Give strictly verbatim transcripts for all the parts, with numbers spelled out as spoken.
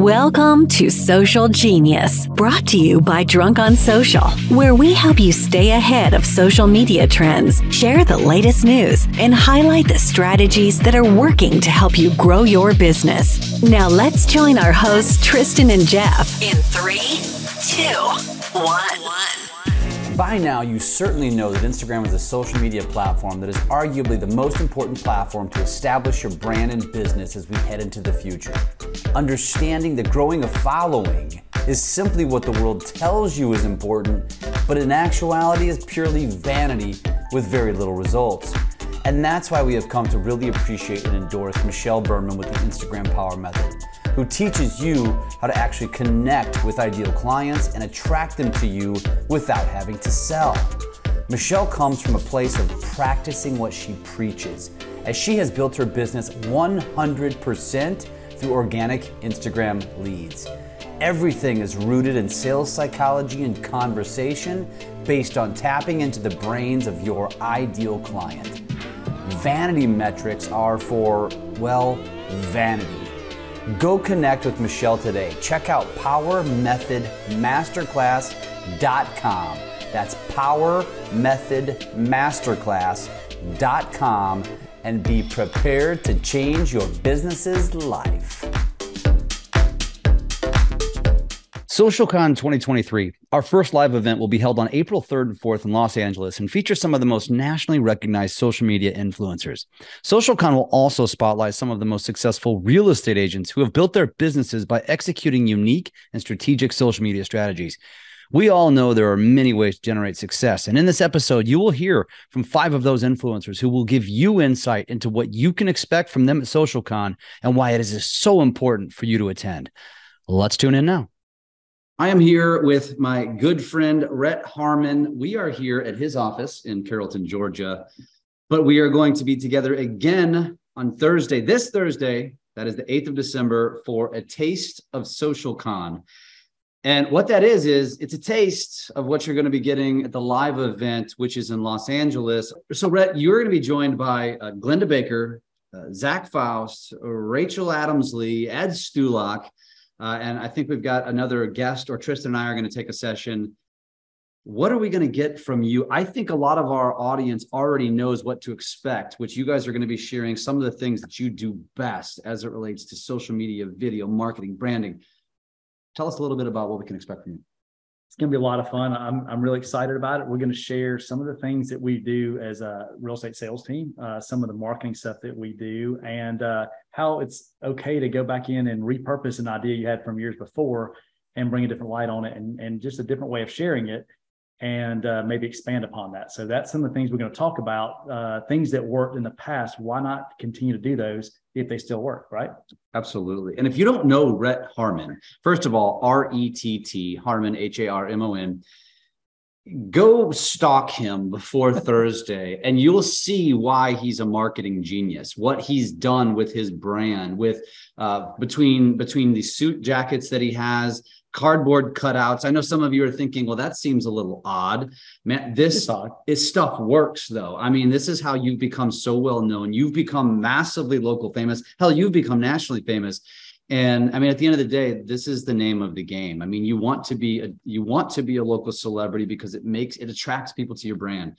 Welcome to Social Genius, brought to you by Drunk on Social, where we help you stay ahead of social media trends, share the latest news, and highlight the strategies that are working to help you grow your business. Now let's join our hosts, Tristan and Jeff, in three, two, one. By now, you certainly know that Instagram is a social media platform that is arguably the most important platform to establish your brand and business as we head into the future. Understanding the growing of following is simply what the world tells you is important, but in actuality is purely vanity with very little results. And that's why we have come to really appreciate and endorse Michelle Berman with the Instagram Power Method, who teaches you how to actually connect with ideal clients and attract them to you without having to sell. Michelle comes from a place of practicing what she preaches, as she has built her business one hundred percent through organic Instagram leads. Everything is rooted in sales psychology and conversation based on tapping into the brains of your ideal client. Vanity metrics are for, well, vanity. Go connect with Michelle today. Check out Power Method Masterclass dot com. That's Power Method Masterclass dot com. And be prepared to change your business's life. SocialCon twenty twenty-three, our first live event, will be held on April third and fourth in Los Angeles and feature some of the most nationally recognized social media influencers. SocialCon will also spotlight some of the most successful real estate agents who have built their businesses by executing unique and strategic social media strategies. We all know there are many ways to generate success, and in this episode, you will hear from five of those influencers who will give you insight into what you can expect from them at SocialCon and why it is so important for you to attend. Let's tune in now. I am here with my good friend, Rett Harmon. We are here at his office in Carrollton, Georgia, but we are going to be together again on Thursday, this Thursday, that is the eighth of December, for a taste of SocialCon. And what that is, is it's a taste of what you're going to be getting at the live event, which is in Los Angeles. So, Rett, you're going to be joined by uh, Glenda Baker, uh, Zach Faust, Rachel Adams Lee, Ed Stulock, uh, and I think we've got another guest, or Tristan and I are going to take a session. What are we going to get from you? I think a lot of our audience already knows what to expect, which you guys are going to be sharing some of the things that you do best as it relates to social media, video, marketing, branding. Tell us a little bit about what we can expect from you. It's going to be a lot of fun. I'm I'm really excited about it. We're going to share some of the things that we do as a real estate sales team, uh, some of the marketing stuff that we do, and uh, how it's okay to go back in and repurpose an idea you had from years before and bring a different light on it, and, and just a different way of sharing it, and uh, maybe expand upon that. So that's some of the things we're going to talk about, uh, things that worked in the past. Why not continue to do those if they still work, right? Absolutely. And if you don't know Rett Harmon, first of all, R E T T, Harmon, H A R M O N, go stalk him before Thursday and you'll see why he's a marketing genius, what he's done with his brand, with uh, between between the suit jackets that he has, cardboard cutouts. I know some of you are thinking, well, that seems a little odd. Man, this odd. Is stuff works though. I mean, this is how you've become so well known. You've become massively local famous. Hell, you've become nationally famous. And I mean, at the end of the day, this is the name of the game. I mean, you want to be a, you want to be a local celebrity because it makes, it attracts people to your brand.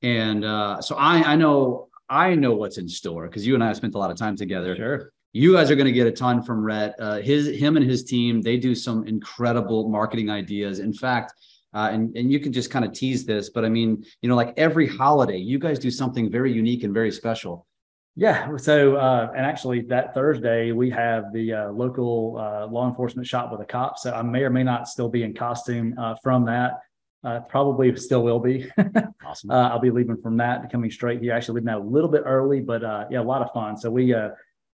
And uh, so I, I know, I know what's in store because you and I have spent a lot of time together. Sure. You guys are going to get a ton from Rett. Uh, his, him and his team, they do some incredible marketing ideas. In fact, uh, and, and you can just kind of tease this, but I mean, you know, like every holiday, you guys do something very unique and very special. Yeah. So, uh, and actually that Thursday we have the uh, local uh, law enforcement shop with a cop. So I may or may not still be in costume uh, from that. Uh, probably still will be. Awesome. Uh, I'll be leaving from that, coming straight here. Actually leaving that a little bit early, but uh, yeah, a lot of fun. So we, uh,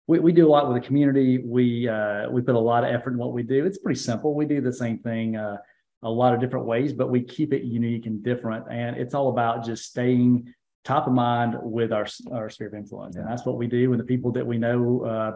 We we do a lot with the community. We uh, we put a lot of effort in what we do. It's pretty simple. We do the same thing uh, a lot of different ways, but we keep it unique and different. And it's all about just staying top of mind with our our sphere of influence, yeah. And that's what we do. And the people that we know, uh,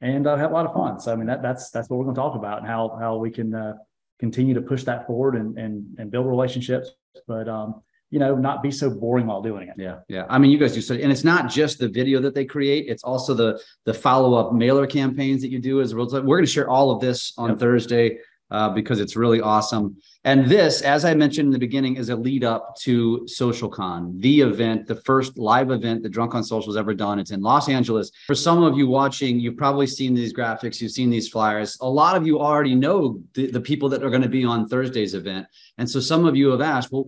and uh, have a lot of fun. So I mean, that that's that's what we're going to talk about, and how how we can uh, continue to push that forward and and and build relationships. But um, you know, not be so boring while doing it. Yeah. Yeah. I mean, you guys do so, and it's not just the video that they create. It's also the, the follow-up mailer campaigns that you do as a real time. We're going to share all of this on yep. Thursday uh, because it's really awesome. And this, as I mentioned in the beginning, is a lead up to SocialCon, the event, the first live event that Drunk on Social has ever done. It's in Los Angeles. For some of you watching, you've probably seen these graphics. You've seen these flyers. A lot of you already know the, the people that are going to be on Thursday's event. And so some of you have asked, well,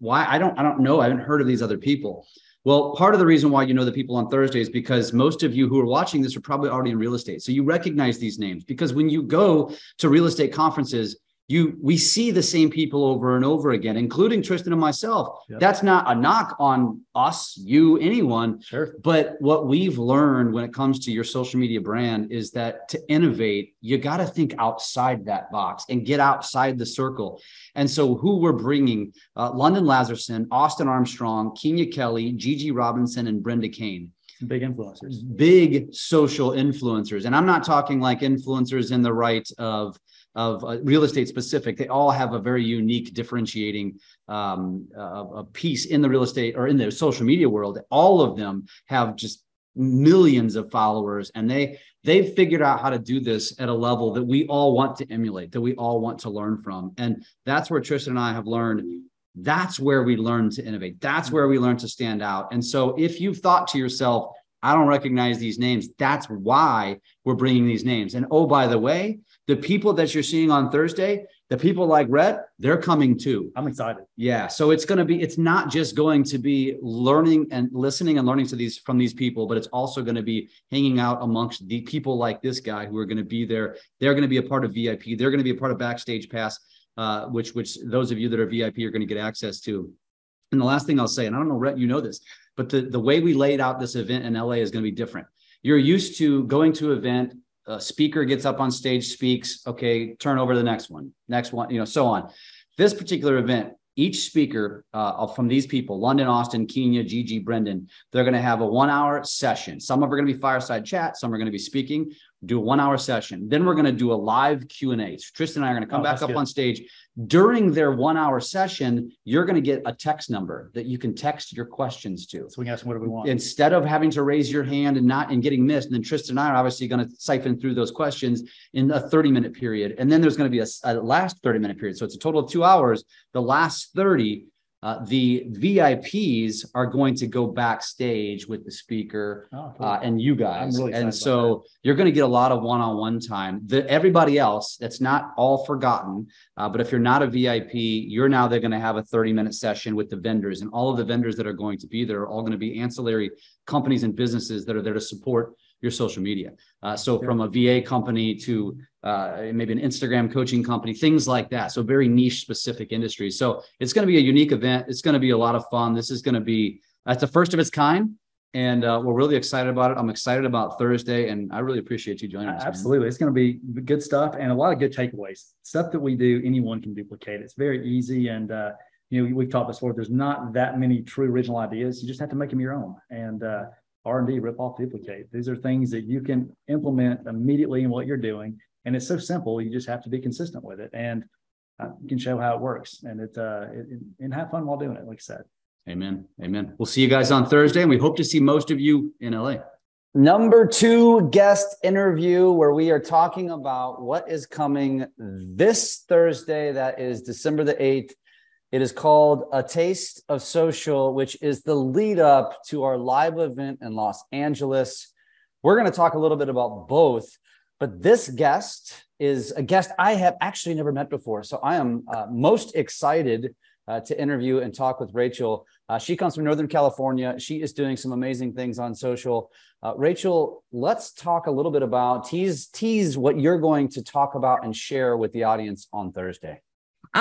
why? I don't, I don't know. I haven't heard of these other people. Well, part of the reason why you know the people on Thursday is because most of you who are watching this are probably already in real estate. So you recognize these names because when you go to real estate conferences, you we see the same people over and over again, including Tristan and myself. Yep. That's not a knock on us, you, anyone. Sure. But what we've learned when it comes to your social media brand is that to innovate, you got to think outside that box and get outside the circle. And so who we're bringing, uh, London Lazerson, Austin Armstrong, Kenya Kelly, Gigi Robinson, and Brenda Kane. Big influencers. Big social influencers. And I'm not talking like influencers in the right of of uh, real estate specific. They all have a very unique differentiating um, uh, a piece in the real estate or in the social media world. All of them have just millions of followers, and they, they've figured out how to do this at a level that we all want to emulate, that we all want to learn from. And that's where Tristan and I have learned. That's where we learn to innovate. That's where we learn to stand out. And so if you've thought to yourself, I don't recognize these names, that's why we're bringing these names. And oh, by the way, the people that you're seeing on Thursday, the people like Rett, they're coming too. I'm excited. Yeah. So it's going to be, it's not just going to be learning and listening and learning to these from these people, but it's also going to be hanging out amongst the people like this guy who are going to be there. They're going to be a part of V I P. They're going to be a part of Backstage Pass, uh, which, which those of you that are V I P are going to get access to. And the last thing I'll say, and I don't know, Rett, you know this, but the, the way we laid out this event in L A is going to be different. You're used to going to an event. A speaker gets up on stage, speaks, okay, turn over to the next one, next one, you know, so on. This particular event, each speaker uh, from these people, London, Austin, Kenya, Gigi, Brendan, they're going to have a one-hour session. Some of them are going to be fireside chat. Some are going to be speaking, do a one-hour session. Then we're going to do a live Q and A. So Tristan and I are going to come oh, back up good. on stage. During their one-hour session, you're going to get a text number that you can text your questions to. So we can ask them whatever we want. Instead of having to raise your hand and not and getting missed. And then Tristan and I are obviously going to siphon through those questions in a thirty-minute period. And then there's going to be a, a last thirty-minute period. So it's a total of two hours. The last thirty, uh, the V I Ps are going to go backstage with the speaker oh, cool. uh, and you guys. I'm really excited and so that. You're going to get a lot of one-on-one time. The, everybody else, that's not all forgotten. Uh, but if you're not a V I P, you're now they're going to have a thirty-minute session with the vendors, and all of the vendors that are going to be there are all going to be ancillary companies and businesses that are there to support your social media. Uh, so sure. From a V A company to uh, maybe an Instagram coaching company, things like that. So very niche specific industries. So it's going to be a unique event. It's going to be a lot of fun. This is going to be, that's the first of its kind. And uh, we're really excited about it. I'm excited about Thursday, and I really appreciate you joining us. Absolutely. Man. It's going to be good stuff and a lot of good takeaways. Stuff that we do, anyone can duplicate. It's very easy. And, uh, you know, we've talked before, there's not that many true original ideas. You just have to make them your own. And uh, R and D, rip off, duplicate. These are things that you can implement immediately in what you're doing. And it's so simple. You just have to be consistent with it. And uh, you can show how it works. And, it, uh, it, and have fun while doing it, like I said. Amen. Amen. We'll see you guys on Thursday, and we hope to see most of you in L A. Number two guest interview, where we are talking about what is coming this Thursday. That is December the eighth. It is called A Taste of Social, which is the lead up to our live event in Los Angeles. We're going to talk a little bit about both, but this guest is a guest I have actually never met before. So I am uh, most excited Uh, to interview and talk with Rachel. Uh, she comes from Northern California. She is doing some amazing things on social. Uh, Rachel, let's talk a little bit about, tease, tease what you're going to talk about and share with the audience on Thursday.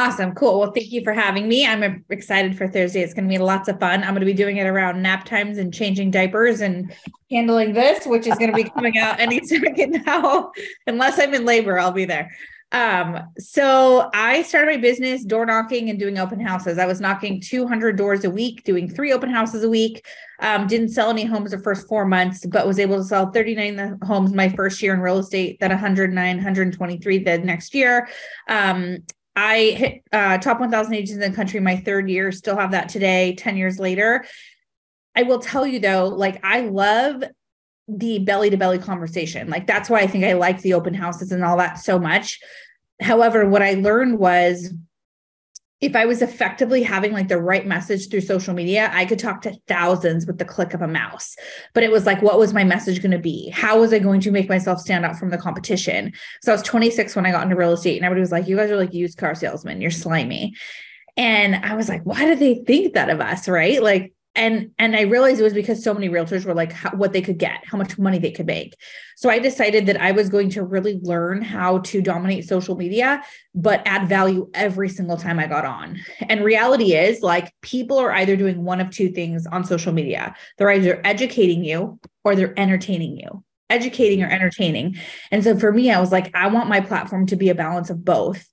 Awesome. Cool. Well, thank you for having me. I'm excited for Thursday. It's going to be lots of fun. I'm going to be doing it around nap times and changing diapers and handling this, which is going to be coming out any second now. Unless I'm in labor, I'll be there. Um, so I started my business door knocking and doing open houses. I was knocking two hundred doors a week, doing three open houses a week. Um, didn't sell any homes the first four months, but was able to sell thirty-nine homes my first year in real estate, then one hundred nine, one hundred twenty-three the next year. Um, I hit uh, top one thousand agents in the country my third year, still have that today, ten years later. I will tell you though, like I love the belly to belly conversation. Like that's why I think I like the open houses and all that so much. However, what I learned was if I was effectively having like the right message through social media, I could talk to thousands with the click of a mouse, but it was like, what was my message going to be? How was I going to make myself stand out from the competition? So I was twenty-six when I got into real estate and everybody was like, you guys are like used car salesmen, you're slimy. And I was like, why do they think that of us? Right? Like, And and I realized it was because so many realtors were like how, what they could get, how much money they could make. So I decided that I was going to really learn how to dominate social media, but add value every single time I got on. And reality is like people are either doing one of two things on social media. They're either educating you or they're entertaining you, educating or entertaining. And so for me, I was like, I want my platform to be a balance of both.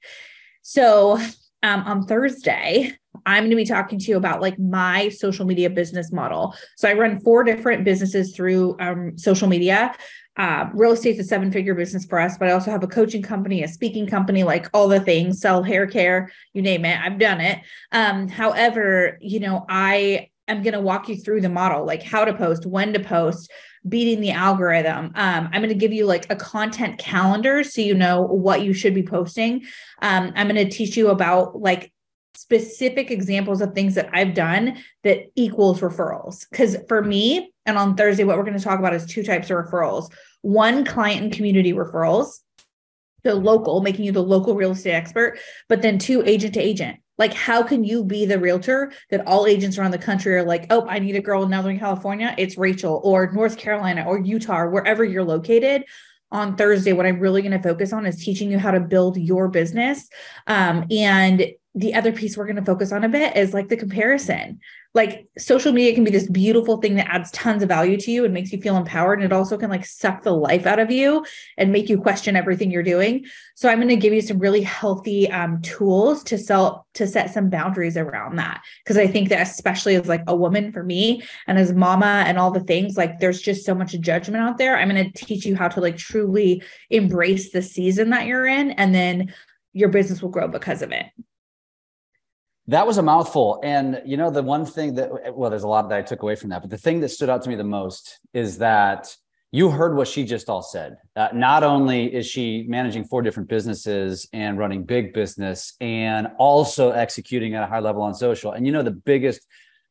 So um, on Thursday, I'm going to be talking to you about like my social media business model. So I run four different businesses through um, social media. Um, real estate is a seven figure business for us, but I also have a coaching company, a speaking company, like all the things, sell hair care, you name it. I've done it. Um, however, you know, I am going to walk you through the model, like how to post, when to post, beating the algorithm. Um, I'm going to give you like a content calendar so you know what you should be posting. Um, I'm going to teach you about like specific examples of things that I've done that equals referrals. Because for me, and on Thursday, what we're going to talk about is two types of referrals. One, client and community referrals, the local, making you the local real estate expert, but then two, agent to agent. Like, how can you be the realtor that all agents around the country are like, oh, I need a girl in Northern California. It's Rachel, or North Carolina, or Utah, or wherever you're located. On Thursday, what I'm really going to focus on is teaching you how to build your business. Um, and the other piece we're going to focus on a bit is like the comparison. Like social media can be this beautiful thing that adds tons of value to you and makes you feel empowered. And it also can like suck the life out of you and make you question everything you're doing. So I'm going to give you some really healthy um, tools to sell, to set some boundaries around that. Cause I think that especially as like a woman for me and as mama and all the things, like there's just so much judgment out there. I'm going to teach you how to like truly embrace the season that you're in, and then your business will grow because of it. That was a mouthful. And, you know, the one thing that, well, there's a lot that I took away from that, but the thing that stood out to me the most is that you heard what she just all said. Uh, not only is she managing four different businesses and running big business and also executing at a high level on social. And, you know, the biggest,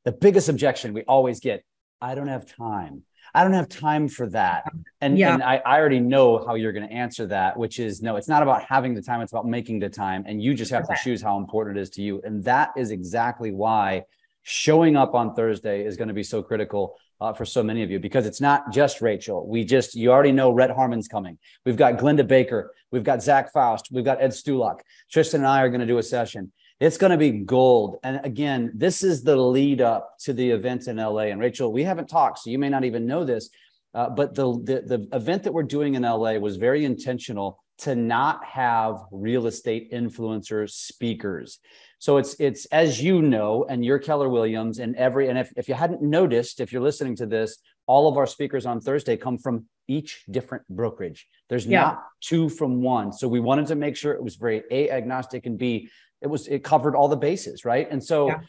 the biggest objection we always get, I don't have time. I don't have time for that. And, yeah. and I, I already know how you're going to answer that, which is no, it's not about having the time. It's about making the time. And you just have okay. to choose how important it is to you. And that is exactly why showing up on Thursday is going to be so critical uh, for so many of you, because it's not just Rachel. We just, you already know Rett Harmon's coming. We've got Glenda Baker. We've got Zach Faust. We've got Ed Stulock. Tristan and I are going to do a session. It's going to be gold. And again, this is the lead up to the event in L A. And Rachel, we haven't talked, so you may not even know this, uh, but the, the the event that we're doing in L A was very intentional to not have real estate influencer speakers. So it's, it's as you know, and you're Keller Williams and every, and if, if you hadn't noticed, if you're listening to this, all of our speakers on Thursday come from each different brokerage. There's yeah. not two from one. So we wanted to make sure it was very A, agnostic, and B, It was, it covered all the bases, right? And so yeah.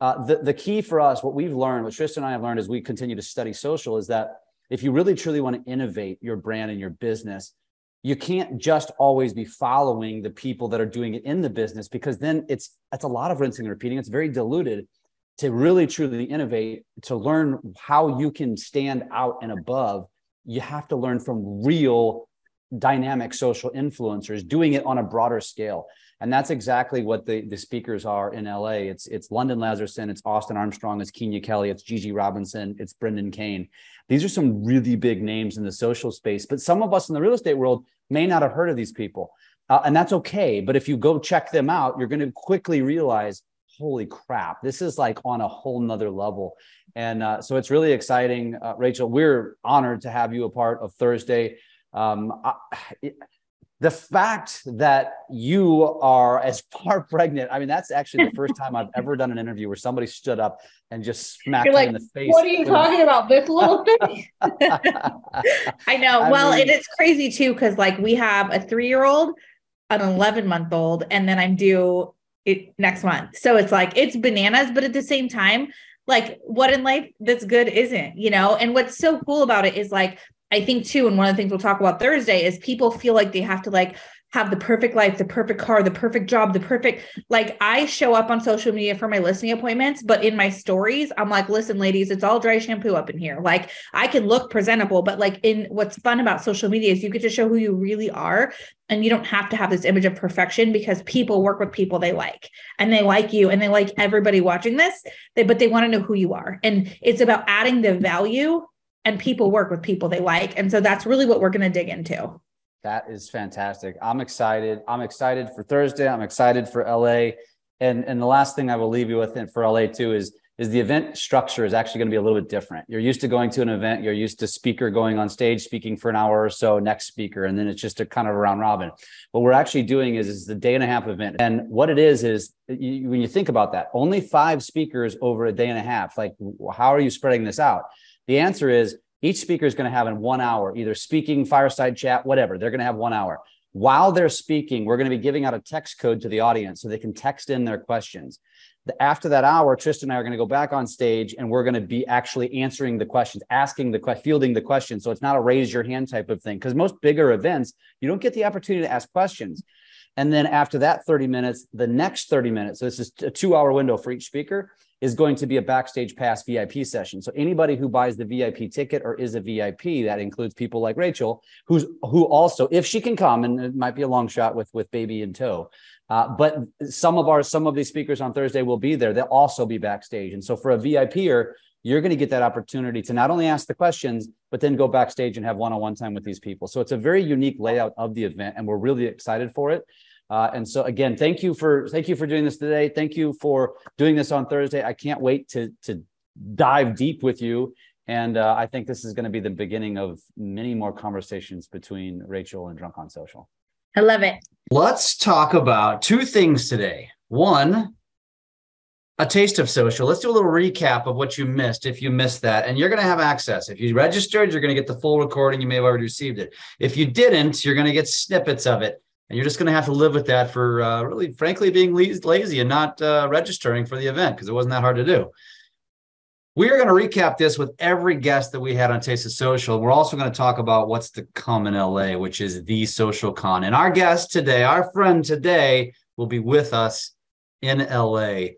uh, the, the key for us, what we've learned, what Tristan and I have learned as we continue to study social, is that if you really truly want to innovate your brand and your business, you can't just always be following the people that are doing it in the business, because then it's, that's a lot of rinsing and repeating. It's very diluted. To really truly innovate, to learn how you can stand out and above, you have to learn from real dynamic social influencers doing it on a broader scale. And that's exactly what the, the speakers are in L A. It's it's London Lazerson, it's Austin Armstrong, it's Kenya Kelly, it's Gigi Robinson, it's Brendan Kane. These are some really big names in the social space, but some of us in the real estate world may not have heard of these people. Uh, and that's okay. But if you go check them out, you're going to quickly realize, holy crap, this is like on a whole nother level. And uh, so it's really exciting. Uh, Rachel, we're honored to have you a part of Thursday. Um, I, it, The fact that you are as far pregnant, I mean, that's actually the first time I've ever done an interview where somebody stood up and just smacked me like, in the face. What are you talking about? This little thing? I know. I well, mean, it is crazy too, because like we have a three-year-old an eleven month old and then I'm due it next month. So it's like, it's bananas, but at the same time, like what in life that's good isn't, you know? And what's so cool about it is like, I think too, and one of the things we'll talk about Thursday is people feel like they have to like have the perfect life, the perfect car, the perfect job, the perfect, like I show up on social media for my listening appointments, but in my stories, I'm like, listen, ladies, it's all dry shampoo up in here. Like I can look presentable, but like in what's fun about social media is you get to show who you really are. And you don't have to have this image of perfection because people work with people they like and they like you and they like everybody watching this, they, but they want to know who you are. And it's about adding the value and people work with people they like. And so that's really what we're going to dig into. That is fantastic. I'm excited. I'm excited for Thursday. I'm excited for L A. And, and the last thing I will leave you with for L A too is, is the event structure is actually going to be a little bit different. You're used to going to an event. You're used to speaker going on stage, speaking for an hour or so, next speaker. And then it's just a kind of a round robin. What we're actually doing is, is the day and a half event. And what it is, is you, when you think about that, only five speakers over a day and a half, like how are you spreading this out? The answer is each speaker is going to have in one hour, either speaking, fireside chat, whatever, they're going to have one hour. While they're speaking, we're going to be giving out a text code to the audience so they can text in their questions. After that hour, Tristan and I are going to go back on stage and we're going to be actually answering the questions, asking the question, fielding the questions. So it's not a raise your hand type of thing because most bigger events, you don't get the opportunity to ask questions. And then after that thirty minutes, the next thirty minutes, so this is a two hour window for each speaker, is going to be a backstage pass V I P session. So anybody who buys the V I P ticket or is a V I P, that includes people like Rachel, who's who also, if she can come, and it might be a long shot with, with baby in tow, uh, but some of our some of these speakers on Thursday will be there. They'll also be backstage. And so for a V I P-er, you're going to get that opportunity to not only ask the questions, but then go backstage and have one-on-one time with these people. So it's a very unique layout of the event, and we're really excited for it. Uh, and so again, thank you for thank you for doing this today. Thank you for doing this on Thursday. I can't wait to to dive deep with you. And uh, I think this is going to be the beginning of many more conversations between Rachel and Drunk on Social. I love it. Let's talk about two things today. One, a taste of social. Let's do a little recap of what you missed, if you missed that. And you're going to have access. If you registered, you're going to get the full recording. You may have already received it. If you didn't, you're going to get snippets of it. And you're just going to have to live with that for uh, really, frankly, being lazy and not uh, registering for the event because it wasn't that hard to do. We are going to recap this with every guest that we had on Taste of Social. We're also going to talk about what's to come in L A, which is the SocialCon. And our guest today, our friend today, will be with us in L A.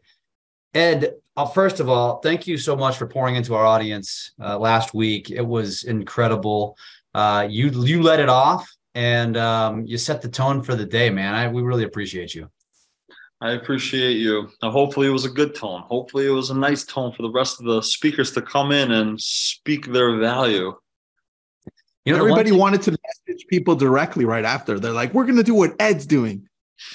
Ed, uh, first of all, thank you so much for pouring into our audience uh, last week. It was incredible. Uh, you you let it off. And um, you set the tone for the day, man. I, we really appreciate you. I appreciate you. Now, hopefully it was a good tone. Hopefully it was a nice tone for the rest of the speakers to come in and speak their value. You know, everybody thing- wanted to message people directly right after. They're like, we're going to do what Ed's doing.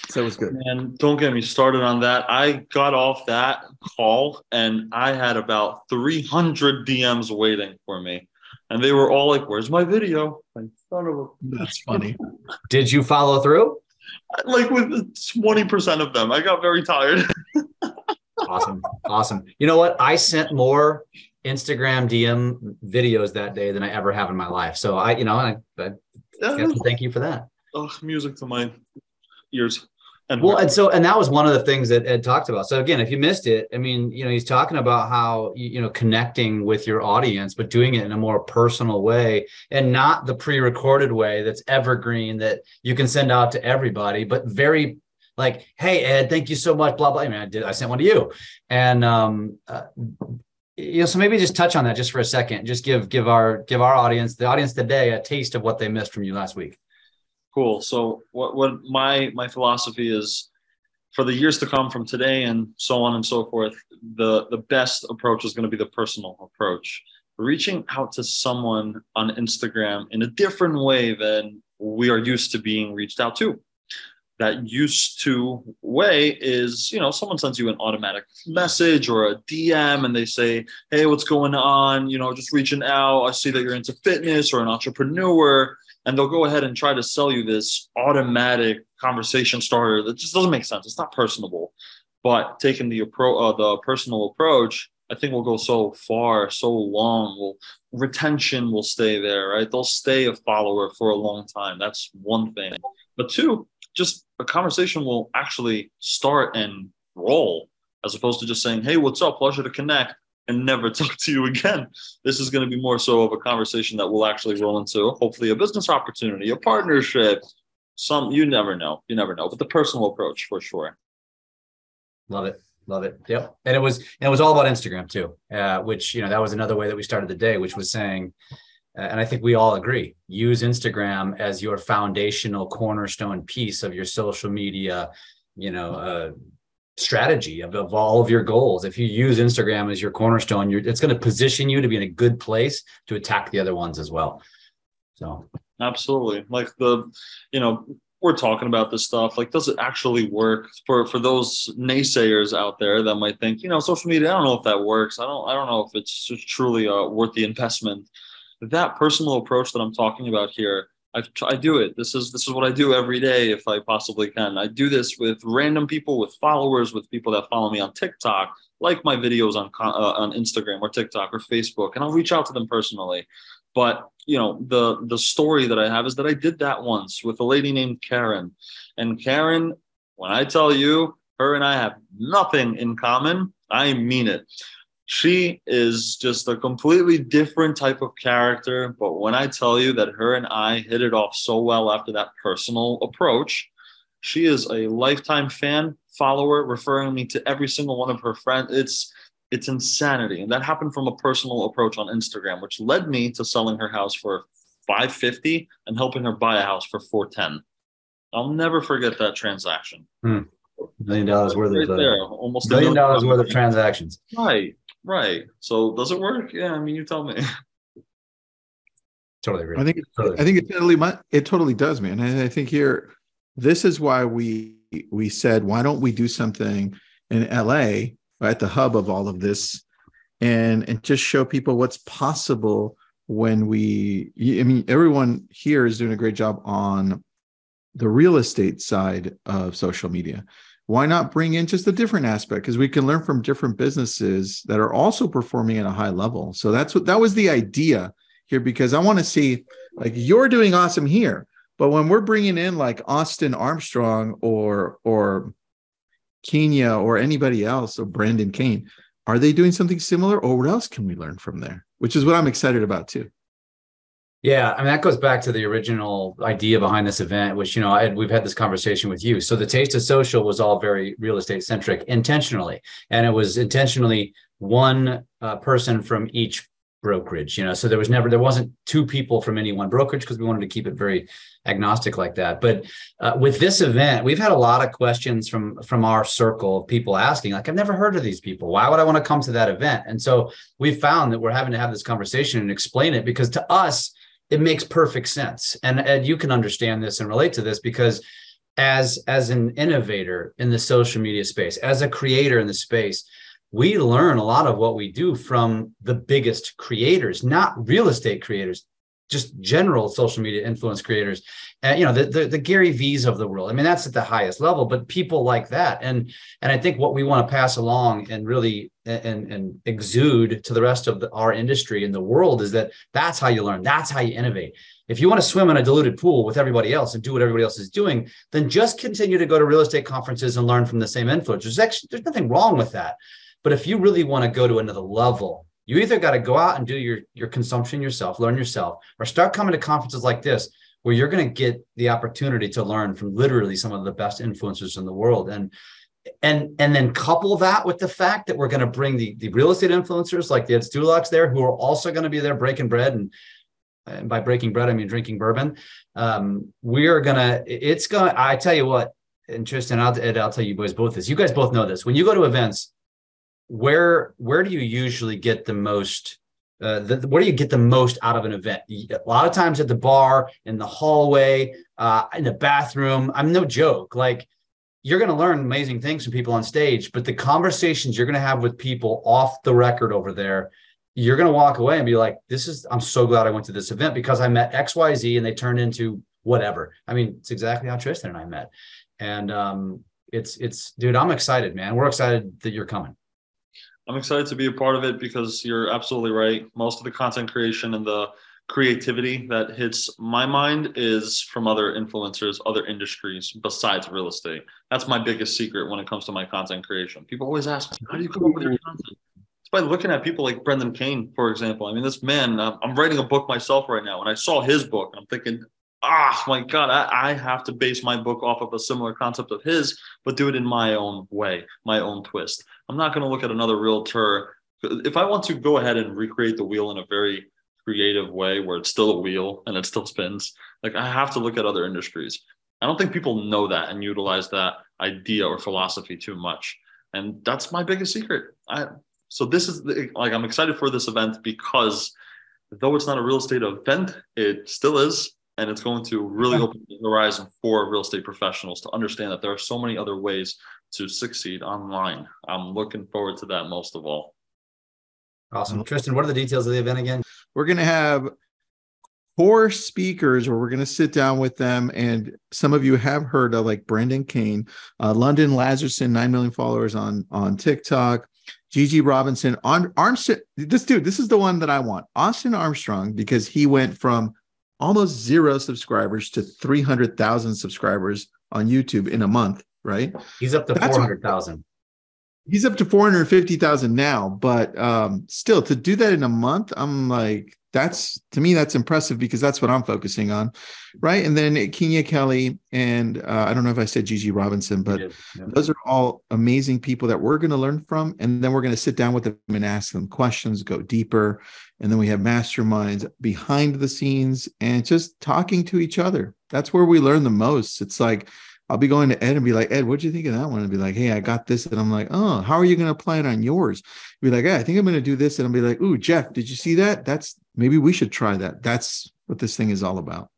So it was good. And don't get me started on that. I got off that call and I had about three hundred D Ms waiting for me. And they were all like, where's my video? Like, son of a- That's funny. Did you follow through? Like with twenty percent of them. I got very tired. Awesome. Awesome. You know what? I sent more Instagram D M videos that day than I ever have in my life. So I, you know, I, I yeah. Thank you for that. Oh, music to my ears. And well, and so, and that was one of the things that Ed talked about. So again, if you missed it, I mean, you know, he's talking about how, you know, connecting with your audience, but doing it in a more personal way and not the pre-recorded way that's evergreen that you can send out to everybody, but very like, hey, Ed, thank you so much, blah, blah. I mean, I did, I sent one to you. And, um, uh, you know, so maybe just touch on that just for a second, just give, give our, give our audience, the audience today, a taste of what they missed from you last week. Cool. So what, what my my philosophy is for the years to come from today and so on and so forth, the, the best approach is going to be the personal approach. Reaching out to someone on Instagram in a different way than we are used to being reached out to. That used to way is, you know, someone sends you an automatic message or a D M and they say, hey, what's going on? You know, just reaching out. I see that you're into fitness or an entrepreneur. And they'll go ahead and try to sell you this automatic conversation starter that just doesn't make sense. It's not personable. But taking the appro- uh, the personal approach, I think will go so far, so long. We'll, retention will stay there, right? They'll stay a follower for a long time. That's one thing. But two, just a conversation will actually start and roll, as opposed to just saying, hey, what's up? Pleasure to connect, and never talk to you again. This is going to be more so of a conversation that will actually roll into hopefully a business opportunity, a partnership, some, you never know. You never know. But the personal approach for sure. Love it. Love it. Yep. And it was, and it was all about Instagram too, uh, which, you know, that was another way that we started the day, which was saying, uh, and I think we all agree, use Instagram as your foundational cornerstone piece of your social media, you know, uh, strategy of, of all of your goals. If you use Instagram as your cornerstone, you're, it's going to position you to be in a good place to attack the other ones as well. So absolutely. Like the, you know, we're talking about this stuff, like, does it actually work for, for those naysayers out there that might think, you know, social media, I don't know if that works. I don't, I don't know if it's truly uh, worth the investment. That personal approach that I'm talking about here, I've, I do it. This is, this is what I do every day. If I possibly can, I do this with random people, with followers, with people that follow me on TikTok, like my videos on, uh, on Instagram or TikTok or Facebook, and I'll reach out to them personally. But, you know, the, the story that I have is that I did that once with a lady named Karen. And Karen, when I tell you, her and I have nothing in common, I mean it. She is just a completely different type of character. But when I tell you that her and I hit it off so well after that personal approach, she is a lifetime fan, follower, referring me to every single one of her friends. It's It's insanity. And that happened from a personal approach on Instagram, which led me to selling her house for five fifty and helping her buy a house for four ten. I'll never forget that transaction. Hmm. Million dollars worth right of there, uh, almost million dollars worth of transactions. Right, right. So does it work? Yeah, I mean, you tell me. Totally agree. I think totally. I think it totally it totally does, man. And I think here, this is why we we said, why don't we do something in L A? At the hub of all of this, and and just show people what's possible when we, I mean, everyone here is doing a great job on the real estate side of social media. Why not bring in just a different aspect? Because we can learn from different businesses that are also performing at a high level. So that's what, that was the idea here, because I want to see, like, you're doing awesome here, but when we're bringing in like Austin Armstrong or, or, Kenya or anybody else, or Brendan Kane, are they doing something similar, or what else can we learn from there? Which is what I'm excited about too. Yeah, I mean, that goes back to the original idea behind this event, which, you know, I, we've had this conversation with you. So the Taste of Social was all very real estate centric intentionally, and it was intentionally one uh, person from each brokerage, you know, so there was never, there wasn't two people from any one brokerage, because we wanted to keep it very agnostic like that. But uh, with this event, we've had a lot of questions from, from our circle of people asking, like, I've never heard of these people. Why would I want to come to that event? And so we found that we're having to have this conversation and explain it, because to us, it makes perfect sense. And Ed, you can understand this and relate to this, because as, as an innovator in the social media space, as a creator in the space, we learn a lot of what we do from the biggest creators, not real estate creators, just general social media influence creators. And, you know, the, the, the Gary V's of the world. I mean, that's at the highest level, but people like that. And, and I think what we want to pass along and really and, and exude to the rest of the, our industry and the world is that that's how you learn. That's how you innovate. If you want to swim in a diluted pool with everybody else and do what everybody else is doing, then just continue to go to real estate conferences and learn from the same influencers. There's actually, there's nothing wrong with that. But if you really want to go to another level, you either got to go out and do your, your consumption yourself, learn yourself, or start coming to conferences like this, where you're going to get the opportunity to learn from literally some of the best influencers in the world. And and and then couple that with the fact that we're going to bring the, the real estate influencers like the Ed Stulocks there, who are also going to be there breaking bread. And, and by breaking bread, I mean drinking bourbon. Um, we are going to, it's going to, I tell you what, and Tristan, I'll, Ed, I'll tell you boys both this. You guys both know this. When you go to events, Where where do you usually get the most? Uh, the, where do you get the most out of an event? A lot of times at the bar, in the hallway, uh, in the bathroom. I'm no joke. Like, you're going to learn amazing things from people on stage, but the conversations you're going to have with people off the record over there, you're going to walk away and be like, "This is. I'm so glad I went to this event, because I met X, Y, Z, and they turned into whatever." I mean, it's exactly how Tristan and I met, and um, it's it's dude. I'm excited, man. We're excited that you're coming. I'm excited to be a part of it, because you're absolutely right. Most of the content creation and the creativity that hits my mind is from other influencers, other industries besides real estate. That's my biggest secret when it comes to my content creation. People always ask me, how do you come up with your content? It's by looking at people like Brendan Kane, for example. I mean, this man, I'm writing a book myself right now, and I saw his book, and I'm thinking, ah, my God, I, I have to base my book off of a similar concept of his, but do it in my own way, my own twist. I'm not going to look at another realtor. If I want to go ahead and recreate the wheel in a very creative way where it's still a wheel and it still spins, like I have to look at other industries. I don't think people know that and utilize that idea or philosophy too much. And that's my biggest secret. I, so this is the, like, I'm excited for this event because though it's not a real estate event, it still is. And it's going to really open the horizon for real estate professionals to understand that there are so many other ways to succeed online. I'm looking forward to that most of all. Awesome. Tristan, what are the details of the event again? We're going to have four speakers where we're going to sit down with them. And some of you have heard of, like Brendan Kane, uh, London Lazerson, nine million followers on, on TikTok. Gigi Robinson, on Armstrong. This dude, this is the one that I want. Austin Armstrong, because he went from almost zero subscribers to three hundred thousand subscribers on YouTube in a month, right? He's up to four hundred thousand. He's up to four hundred fifty thousand now, but um, still, to do that in a month, I'm like, that's, to me, that's impressive because that's what I'm focusing on, right? And then Kenya Kelly and uh, I don't know if I said Gigi Robinson, but yeah. Those are all amazing people that we're going to learn from. And then we're going to sit down with them and ask them questions, go deeper. And then we have masterminds behind the scenes and just talking to each other. That's where we learn the most. It's like, I'll be going to Ed and be like, Ed, what'd you think of that one? And be like, hey, I got this. And I'm like, oh, how are you going to apply it on yours? Be like, yeah, I think I'm going to do this. And I'll be like, ooh, Jeff, did you see that? That's, maybe we should try that. That's what this thing is all about.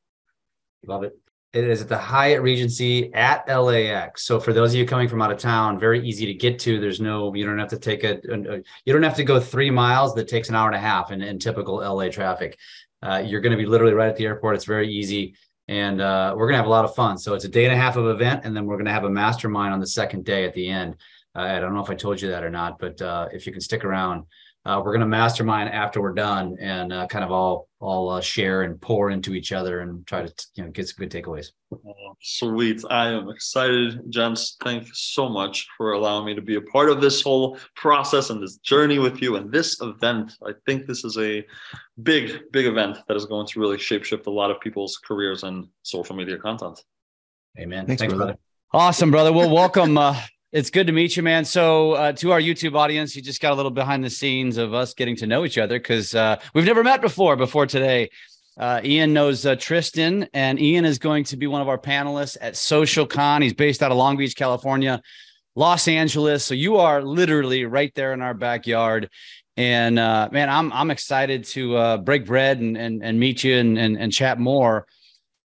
Love it. It is at the Hyatt Regency at L A X. So for those of you coming from out of town, very easy to get to. There's no, you don't have to take a, a you don't have to go three miles. That takes an hour and a half in, in typical L A traffic. Uh, you're going to be literally right at the airport. It's very easy. And uh, we're going to have a lot of fun. So it's a day and a half of event. And then we're going to have a mastermind on the second day at the end. Uh, I don't know if I told you that or not, but uh, if you can stick around, uh, we're going to mastermind after we're done and uh, kind of all all uh, share and pour into each other and try to, you know, get some good takeaways. Oh, sweet. I am excited, gents. Thank you so much for allowing me to be a part of this whole process and this journey with you and this event. I think this is a big, big event that is going to really shapeshift a lot of people's careers and social media content. Amen. Thanks, Thanks brother. brother. Awesome, brother. Well, welcome. Uh, It's good to meet you, man. So uh, to our YouTube audience, you just got a little behind the scenes of us getting to know each other because uh, we've never met before, before today. Uh, Ian knows uh, Tristan, and Ian is going to be one of our panelists at SocialCon. He's based out of Long Beach, California, Los Angeles. So you are literally right there in our backyard. And uh, man, I'm I'm excited to uh, break bread and, and, and meet you and, and, and chat more.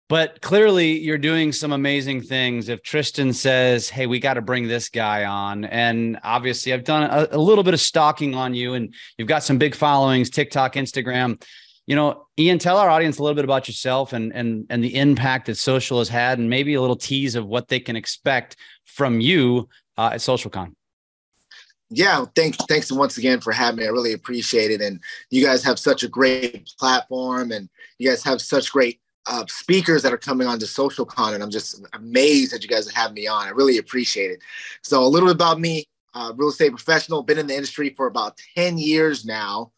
But clearly you're doing some amazing things. If Tristan says, hey, we got to bring this guy on. And obviously I've done a, a little bit of stalking on you and you've got some big followings, TikTok, Instagram. You know, Ian, tell our audience a little bit about yourself and, and, and the impact that social has had and maybe a little tease of what they can expect from you uh, at SocialCon. Yeah, thanks thanks once again for having me. I really appreciate it. And you guys have such a great platform and you guys have such great Uh, speakers that are coming on to SocialCon, and I'm just amazed that you guys have me on. I really appreciate it. So a little bit about me, uh, real estate professional, been in the industry for about ten years now,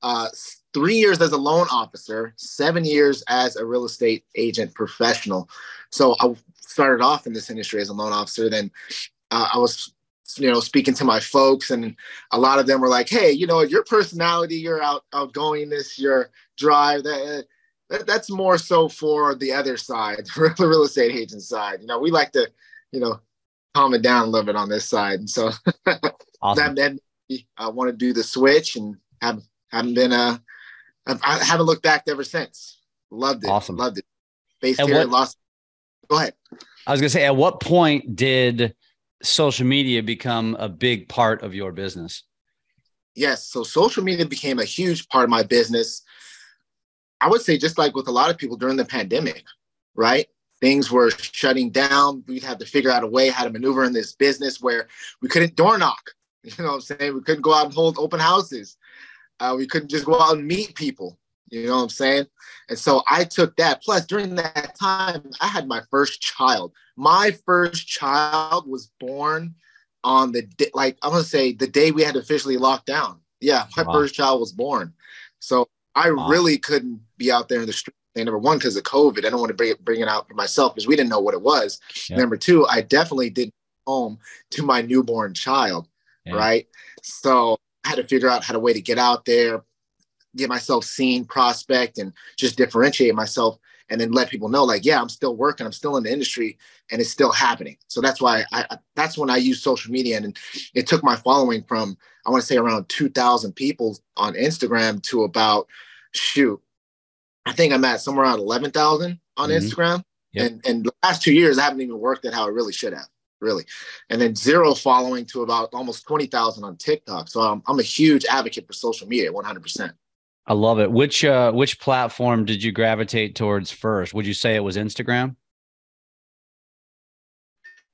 uh, three years as a loan officer, seven years as a real estate agent professional. So I started off in this industry as a loan officer. Then uh, I was, you know, speaking to my folks, and a lot of them were like, hey, you know, your personality, your out, outgoingness, your drive, that that's more so for the other side, for the real estate agent side. You know, we like to, you know, calm it down a little bit on this side. And so awesome. that, that, I want to do the switch and have, haven't been, uh, I haven't looked back ever since. Loved it. Awesome. Loved it. Based at here what, in Los Angeles. Go ahead. I was going to say, at what point did social media become a big part of your business? Yes. So social media became a huge part of my business. I would say just like with a lot of people during the pandemic, right? Things were shutting down. We'd have to figure out a way how to maneuver in this business where we couldn't door knock. You know what I'm saying? We couldn't go out and hold open houses. Uh, we couldn't just go out and meet people. You know what I'm saying? And so I took that. Plus, during that time, I had my first child. My first child was born on the day, like I'm gonna say the day we had officially locked down. Yeah, my wow. first child was born. So I wow. really couldn't be out there in the street. And number one, because of COVID, I don't want to bring it, bring it out for myself because we didn't know what it was. Yeah. Number two, I definitely didn't go home to my newborn child. Yeah. Right. So I had to figure out how to way to get out there, get myself seen, prospect, and just differentiate myself, and then let people know, like, yeah, I'm still working, I'm still in the industry, and it's still happening. So that's why I, I that's when I used social media, and it took my following from, I want to say, around two thousand people on Instagram to about, shoot, I think I'm at somewhere around eleven thousand on mm-hmm. Instagram. Yep. And, and the last two years, I haven't even worked at how I really should have, really. And then zero following to about almost twenty thousand on TikTok. So I'm, I'm a huge advocate for social media, one hundred percent. I love it. Which uh, which platform did you gravitate towards first? Would you say it was Instagram?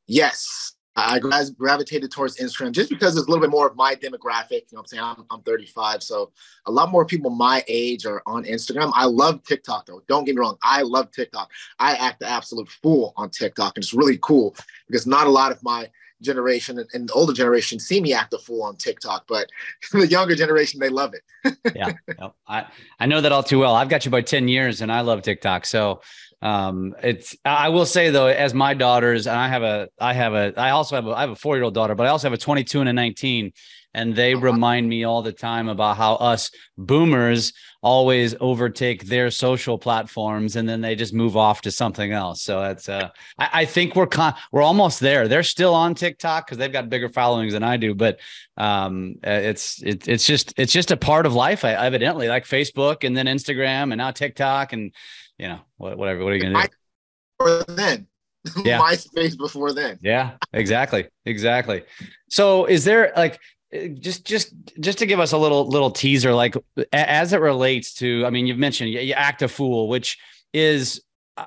Yes, I gravitated towards Instagram just because it's a little bit more of my demographic. You know what I'm saying? I'm, I'm thirty-five, so a lot more people my age are on Instagram. I love TikTok, though. Don't get me wrong. I love TikTok. I act the absolute fool on TikTok, and it's really cool because not a lot of my generation and, and the older generation see me act a fool on TikTok, but the younger generation, they love it. yeah. No, I, I know that all too well. I've got you by ten years and I love TikTok. So um, it's, I will say though, as my daughters, and I have a, I have a, I also have a, I have a four-year-old daughter, but I also have a twenty-two and a nineteen. And they remind me all the time about how us boomers always overtake their social platforms and then they just move off to something else. So that's uh, I, I think we're con- we're almost there. They're still on TikTok because they've got bigger followings than I do. But um, it's it, it's just it's just a part of life, evidently, like Facebook and then Instagram and now TikTok and, you know, whatever. What are you going to do? Or then. Yeah. MySpace before then. Yeah, exactly. Exactly. So is there like. Just, just, just to give us a little, little teaser, like as it relates to, I mean, you've mentioned you act a fool, which is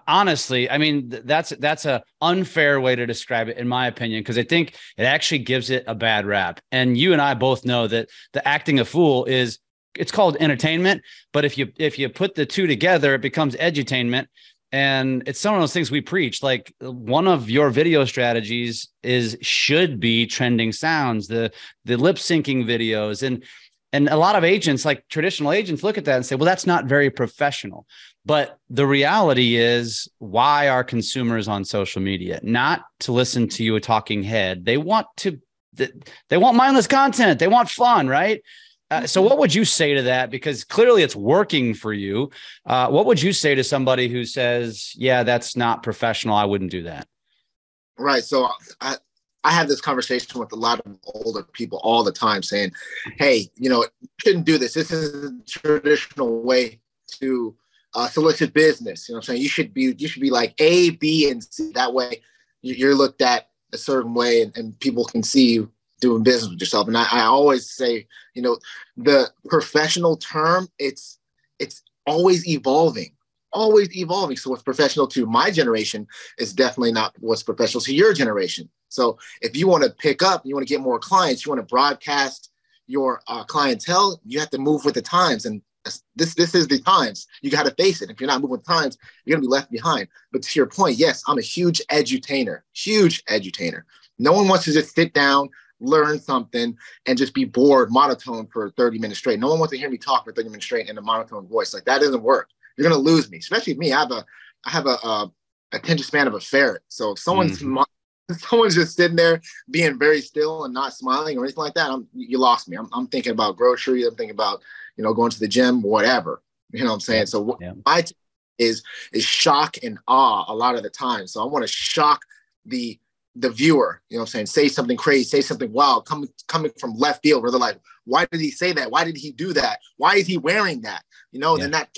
honestly, I mean, that's, that's a unfair way to describe it in my opinion. Cause I think it actually gives it a bad rap. And you and I both know that the acting a fool is it's called entertainment, but if you, if you put the two together, it becomes edutainment. And it's some of those things we preach, like one of your video strategies is should be trending sounds, the the lip syncing videos. And and a lot of agents, like traditional agents, look at that and say, well, that's not very professional. But the reality is, why are consumers on social media? Not to listen to you a talking head. They want to they want mindless content. They want fun, right? Uh, so what would you say to that? Because clearly it's working for you. Uh, what would you say to somebody who says, yeah, that's not professional. I wouldn't do that. Right. So I, I have this conversation with a lot of older people all the time saying, hey, you know, you shouldn't do this. This is a traditional way to uh, solicit business. You know what I'm saying? You should be, you should be like A, B, and C. That way you're looked at a certain way and, and people can see you doing business with yourself. And I, I always say, you know, the professional term, it's it's always evolving, always evolving. So what's professional to my generation is definitely not what's professional to your generation. So if you want to pick up, you want to get more clients, you want to broadcast your uh, clientele, you have to move with the times. And this this is the times. You got to face it. If you're not moving with times, you're going to be left behind. But to your point, yes, I'm a huge edutainer, huge edutainer. No one wants to just sit down, learn something and just be bored monotone for thirty minutes straight. No one wants to hear me talk for thirty minutes straight in a monotone voice. Like that doesn't work. You're going to lose me, especially me. I have a, I have a, a attention span of a ferret. So if someone's, mm-hmm. someone's just sitting there being very still and not smiling or anything like that, I'm, you lost me. I'm, I'm thinking about grocery. I'm thinking about, you know, going to the gym, whatever, you know what I'm saying? So what yeah. my t- is, is shock and awe a lot of the time. So I want to shock the, the viewer, you know what I'm saying? Say something crazy, say something wild, coming coming from left field where they're like, why did he say that? Why did he do that? Why is he wearing that? You know, yeah. and then that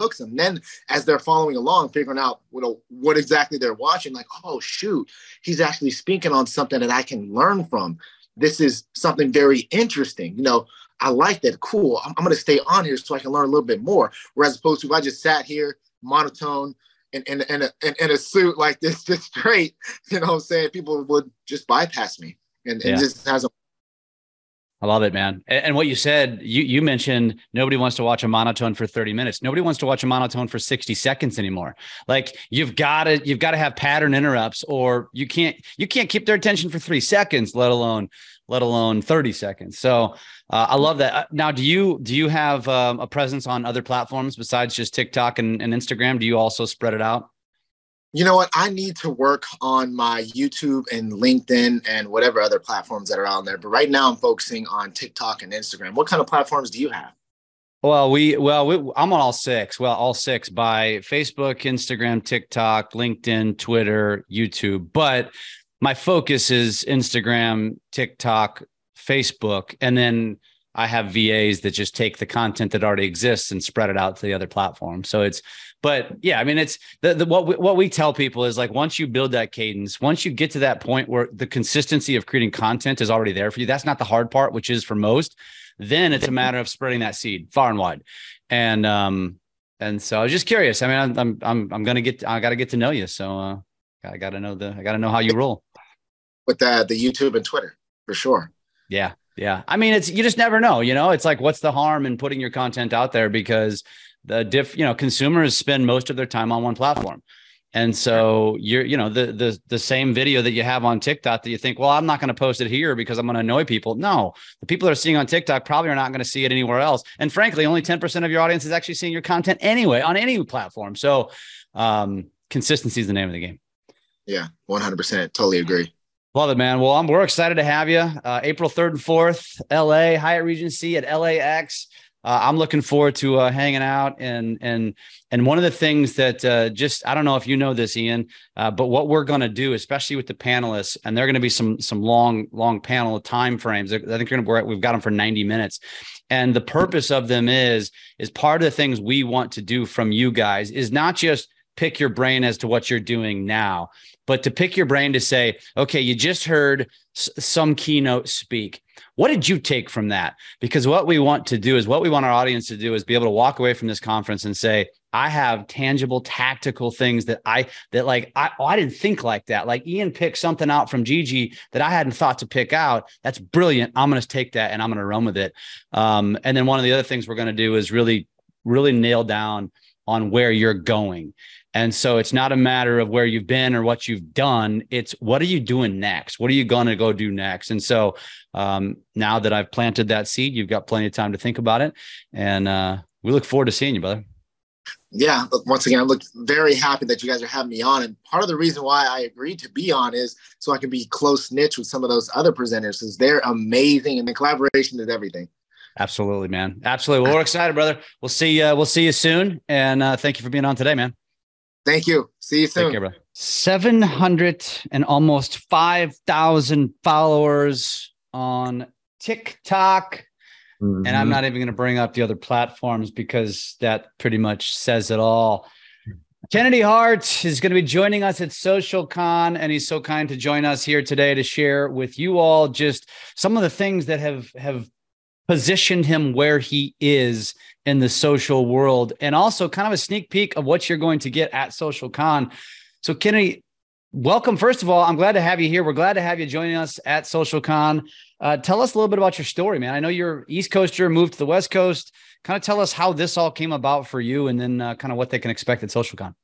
hooks them. Then as they're following along, figuring out you know, what exactly they're watching, like, oh, shoot, he's actually speaking on something that I can learn from. This is something very interesting. You know, I like that. Cool. I'm, I'm going to stay on here so I can learn a little bit more. Whereas opposed to if I just sat here, monotone, And in, in, in, in, in a suit like this, just straight, you know what I'm saying? People would just bypass me and, and yeah. just has a. I love it, man. And what you said, you you mentioned nobody wants to watch a monotone for thirty minutes. Nobody wants to watch a monotone for sixty seconds anymore. Like you've got to, you've got to have pattern interrupts, or you can't, you can't keep their attention for three seconds, let alone, let alone thirty seconds. So uh, I love that. Now, do you, do you have um, a presence on other platforms besides just TikTok and, and Instagram? Do you also spread it out? You know what? I need to work on my YouTube and LinkedIn and whatever other platforms that are out there. But right now I'm focusing on TikTok and Instagram. What kind of platforms do you have? Well, we, well, we, I'm on all six. Well, all six by Facebook, Instagram, TikTok, LinkedIn, Twitter, YouTube. But my focus is Instagram, TikTok, Facebook. And then I have V As that just take the content that already exists and spread it out to the other platform. So it's, but yeah, I mean, it's the, the what we, what we tell people is like, once you build that cadence, once you get to that point where the consistency of creating content is already there for you, that's not the hard part, which is for most, then it's a matter of spreading that seed far and wide. And, um, and so I was just curious. I mean, I'm, I'm, I'm, I'm going to get, I got to get to know you. So, uh, I got to know the, I got to know how you roll with the, the YouTube and Twitter for sure. Yeah. Yeah. I mean, it's, you just never know, you know, it's like, what's the harm in putting your content out there? Because the diff, you know, consumers spend most of their time on one platform. And so you're, you know, the, the, the same video that you have on TikTok that you think, well, I'm not going to post it here because I'm going to annoy people. No, the people that are seeing on TikTok probably are not going to see it anywhere else. And frankly, only ten percent of your audience is actually seeing your content anyway on any platform. So, um, consistency is the name of the game. Yeah. one hundred percent. Totally agree. Love it, man. Well, I'm, we're excited to have you. Uh, April third and fourth, L A, Hyatt Regency at L A X. Uh, I'm looking forward to uh, hanging out. And and and one of the things that uh, just, I don't know if you know this, Ian, uh, but what we're going to do, especially with the panelists, and they're going to be some some long, long panel time frames. I think you're gonna, we've got them for ninety minutes. And the purpose of them is, is part of the things we want to do from you guys is not just pick your brain as to what you're doing now, but to pick your brain to say, okay, you just heard s- some keynote speak. What did you take from that? Because what we want to do is what we want our audience to do is be able to walk away from this conference and say, I have tangible, tactical things that I, that like, I, oh, I didn't think like that. Like Ian picked something out from Gigi that I hadn't thought to pick out. That's brilliant. I'm going to take that and I'm going to run with it. Um, and then one of the other things we're going to do is really, really nail down on where you're going. And so it's not a matter of where you've been or what you've done. It's what are you doing next? What are you going to go do next? And so um, now that I've planted that seed, you've got plenty of time to think about it. And uh, we look forward to seeing you, brother. Yeah. Look, once again, I look very happy that you guys are having me on. And part of the reason why I agreed to be on is so I can be close niche with some of those other presenters because they're amazing and the collaboration is everything. Absolutely, man. Absolutely. Well, we're excited, brother. We'll see you. Uh, we'll see you soon. And uh, thank you for being on today, man. Thank you. See you soon. Take care, bro. seven hundred and almost five thousand followers on TikTok. Mm-hmm. And I'm not even going to bring up the other platforms because that pretty much says it all. Kennedy Hart is going to be joining us at SocialCon, and he's so kind to join us here today to share with you all just some of the things that have, have positioned him where he is in the social world, and also kind of a sneak peek of what you're going to get at SocialCon. So Kennedy, welcome. First of all, I'm glad to have you here. We're glad to have you joining us at SocialCon. Uh, tell us a little bit about your story, man. I know you're East Coaster, moved to the West Coast. Kind of tell us how this all came about for you, and then uh, kind of what they can expect at SocialCon.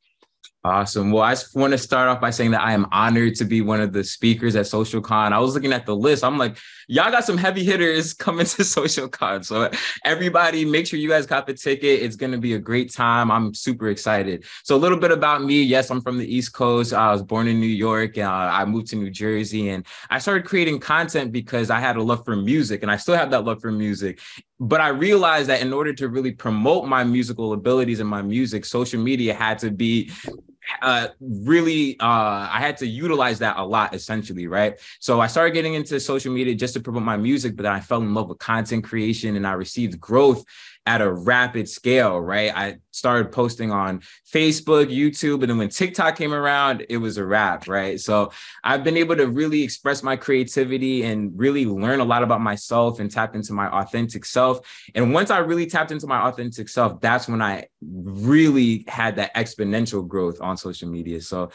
Awesome. Well, I just want to start off by saying that I am honored to be one of the speakers at SocialCon. I was looking at the list. I'm like, y'all got some heavy hitters coming to SocialCon. So everybody, make sure you guys got the ticket. It's going to be a great time. I'm super excited. So a little bit about me. Yes, I'm from the East Coast. I was born in New York, and I moved to New Jersey. And I started creating content because I had a love for music, and I still have that love for music. But I realized that in order to really promote my musical abilities and my music, social media had to be uh, really, uh, I had to utilize that a lot, essentially, right? So I started getting into social media just to promote my music, but then I fell in love with content creation and I received growth at a rapid scale, right? I started posting on Facebook, YouTube, and then when TikTok came around, it was a wrap, right? So I've been able to really express my creativity and really learn a lot about myself and tap into my authentic self. And once I really tapped into my authentic self, that's when I really had that exponential growth on social media. So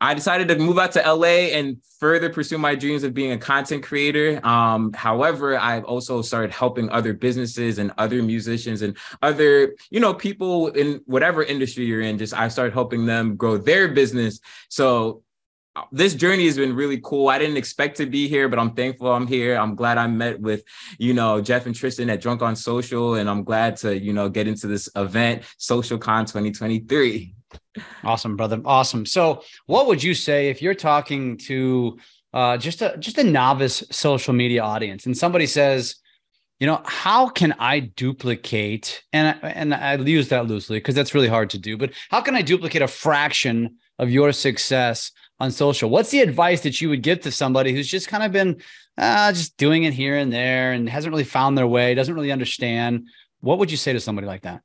I decided to move out to L A and further pursue my dreams of being a content creator. Um, however, I've also started helping other businesses and other musicians and other, you know, people in whatever industry you're in. Just I started helping them grow their business. So this journey has been really cool. I didn't expect to be here, but I'm thankful I'm here. I'm glad I met with, you know, Jeff and Tristan at Drunk On Social, and I'm glad to, you know, get into this event, SocialCon twenty twenty-three. Awesome, brother. Awesome. So what would you say if you're talking to uh, just a just a novice social media audience and somebody says, you know, how can I duplicate? And I, and I use that loosely because that's really hard to do. But how can I duplicate a fraction of your success on social? What's the advice that you would give to somebody who's just kind of been uh, just doing it here and there and hasn't really found their way, doesn't really understand? What would you say to somebody like that?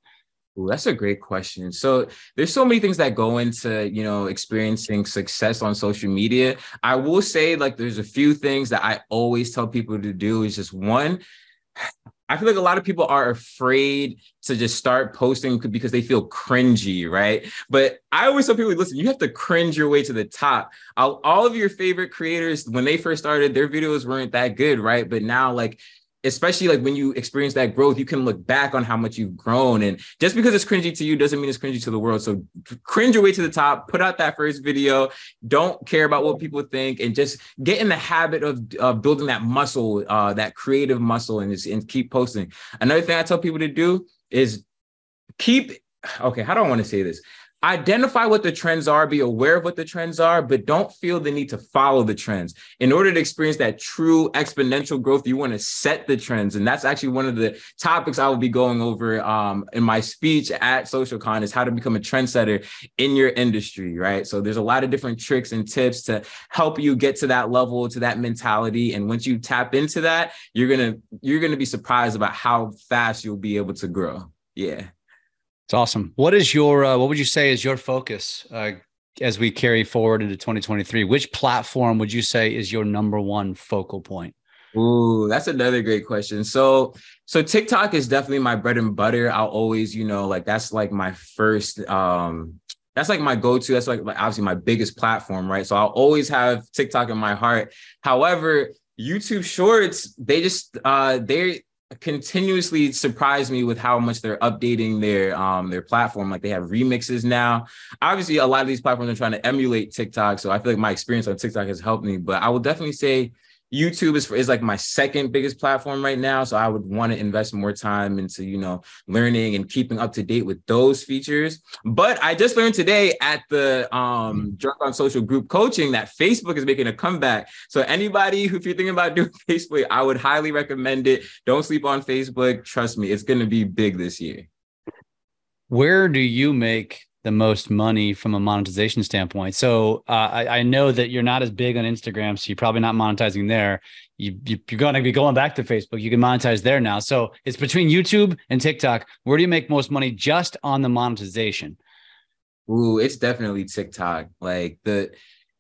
Ooh, that's a great question. So there's so many things that go into, you know, experiencing success on social media. I will say, like, there's a few things that I always tell people to do is just one, I feel like a lot of people are afraid to just start posting because they feel cringy, right? But I always tell people, listen, you have to cringe your way to the top. All, all of your favorite creators, when they first started, their videos weren't that good, right? But now, like, especially like when you experience that growth, you can look back on how much you've grown. And just because it's cringy to you doesn't mean it's cringy to the world. So cringe your way to the top, put out that first video, don't care about what people think, and just get in the habit of uh, building that muscle, uh, that creative muscle, and, just, and keep posting. Another thing I tell people to do is keep, okay, how do I want to say this? Identify what the trends are, be aware of what the trends are, but don't feel the need to follow the trends. In order to experience that true exponential growth, you want to set the trends. And that's actually one of the topics I will be going over um, in my speech at SocialCon, is how to become a trendsetter in your industry, right? So there's a lot of different tricks and tips to help you get to that level, to that mentality. And once you tap into that, you're gonna you're gonna be surprised about how fast you'll be able to grow. Yeah. It's awesome. What is your, uh, what would you say is your focus uh, as we carry forward into twenty twenty-three? Which platform would you say is your number one focal point? Ooh, that's another great question. So, so TikTok is definitely my bread and butter. I'll always, you know, like that's like my first, um, that's like my go-to. That's like, like obviously my biggest platform, right? So I'll always have TikTok in my heart. However, YouTube Shorts, they just, uh, they're, continuously surprised me with how much they're updating their um their platform. Like they have remixes now. Obviously, a lot of these platforms are trying to emulate TikTok. So I feel like my experience on TikTok has helped me. But I will definitely say YouTube is, is like my second biggest platform right now. So I would want to invest more time into, you know, learning and keeping up to date with those features. But I just learned today at the um, Drunk On Social group coaching that Facebook is making a comeback. So anybody who, if you're thinking about doing Facebook, I would highly recommend it. Don't sleep on Facebook. Trust me, it's going to be big this year. Where do you make the most money from a monetization standpoint? So uh, I, I know that you're not as big on Instagram, so you're probably not monetizing there. You, you, you're going to be going back to Facebook. You can monetize there now. So it's between YouTube and TikTok. Where do you make most money just on the monetization? Ooh, it's definitely TikTok. Like the...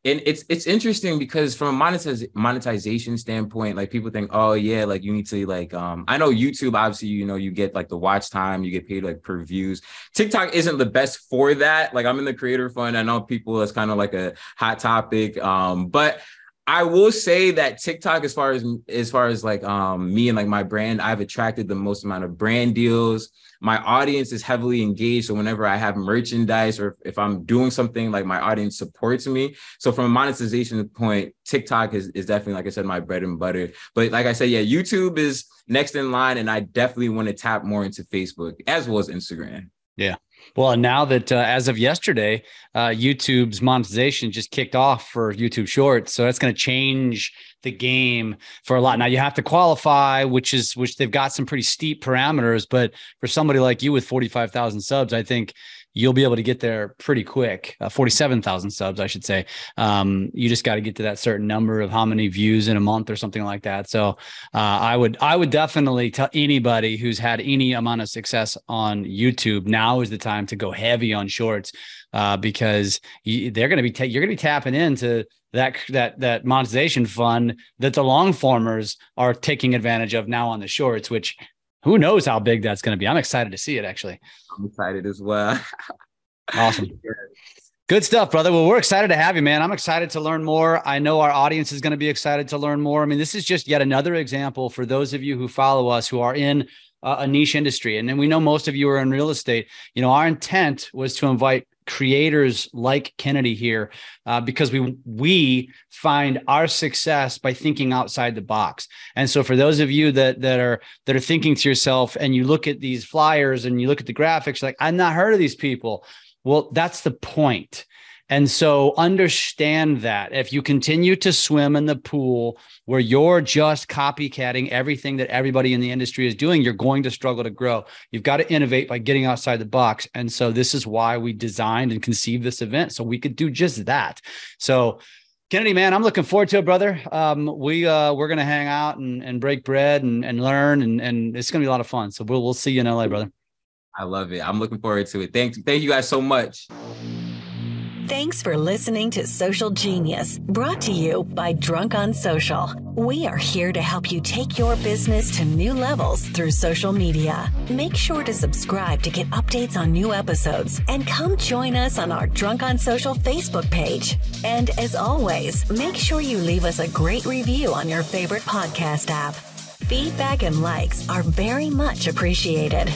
And it's it's interesting because from a monetiz- monetization standpoint, like people think, oh yeah, like you need to like, um, I know YouTube, obviously, you know, you get like the watch time, you get paid like per views. TikTok isn't the best for that. Like I'm in the creator fund. I know people, that's kind of like a hot topic. Um, but I will say that TikTok, as far as, as far as like um, me and like my brand, I've attracted the most amount of brand deals. My audience is heavily engaged. So whenever I have merchandise or if I'm doing something, like my audience supports me. So from a monetization point, TikTok is, is definitely, like I said, my bread and butter. But like I said, yeah, YouTube is next in line. And I definitely want to tap more into Facebook as well as Instagram. Yeah. Well, now that uh, as of yesterday, uh, YouTube's monetization just kicked off for YouTube Shorts. So that's going to change the game for a lot. Now you have to qualify, which is, which they've got some pretty steep parameters, but for somebody like you with forty-five thousand subs, I think you'll be able to get there pretty quick. Uh, forty-seven thousand subs, I should say. Um, you just got to get to that certain number of how many views in a month or something like that. So uh, I would, I would definitely tell anybody who's had any amount of success on YouTube, now is the time to go heavy on Shorts uh, because you, they're going to be, ta- you're going to be tapping into that, that, that monetization fund that the long formers are taking advantage of now on the Shorts, which who knows how big that's going to be. I'm excited to see it, actually. I'm excited as well. Awesome. Good stuff, brother. Well, we're excited to have you, man. I'm excited to learn more. I know our audience is going to be excited to learn more. I mean, this is just yet another example for those of you who follow us who are in uh, a niche industry. And then we know most of you are in real estate. You know, our intent was to invite creators like Kennedy here uh, because we we find our success by thinking outside the box. And so for those of you that that are that are thinking to yourself and you look at these flyers and you look at the graphics, you're like, I've not heard of these people. Well, that's the point. And so understand that if you continue to swim in the pool where you're just copycatting everything that everybody in the industry is doing, you're going to struggle to grow. You've got to innovate by getting outside the box. And so this is why we designed and conceived this event so we could do just that. So Kennedy, man, I'm looking forward to it, brother. Um, we, uh, we're going to hang out and, and break bread and, and learn, and, and it's going to be a lot of fun. So we'll, we'll see you in L A, brother. I love it. I'm looking forward to it. Thank, thank you guys so much. Thanks for listening to Social Genius, brought to you by Drunk on Social. We are here to help you take your business to new levels through social media. Make sure to subscribe to get updates on new episodes and come join us on our Drunk on Social Facebook page. And as always, make sure you leave us a great review on your favorite podcast app. Feedback and likes are very much appreciated.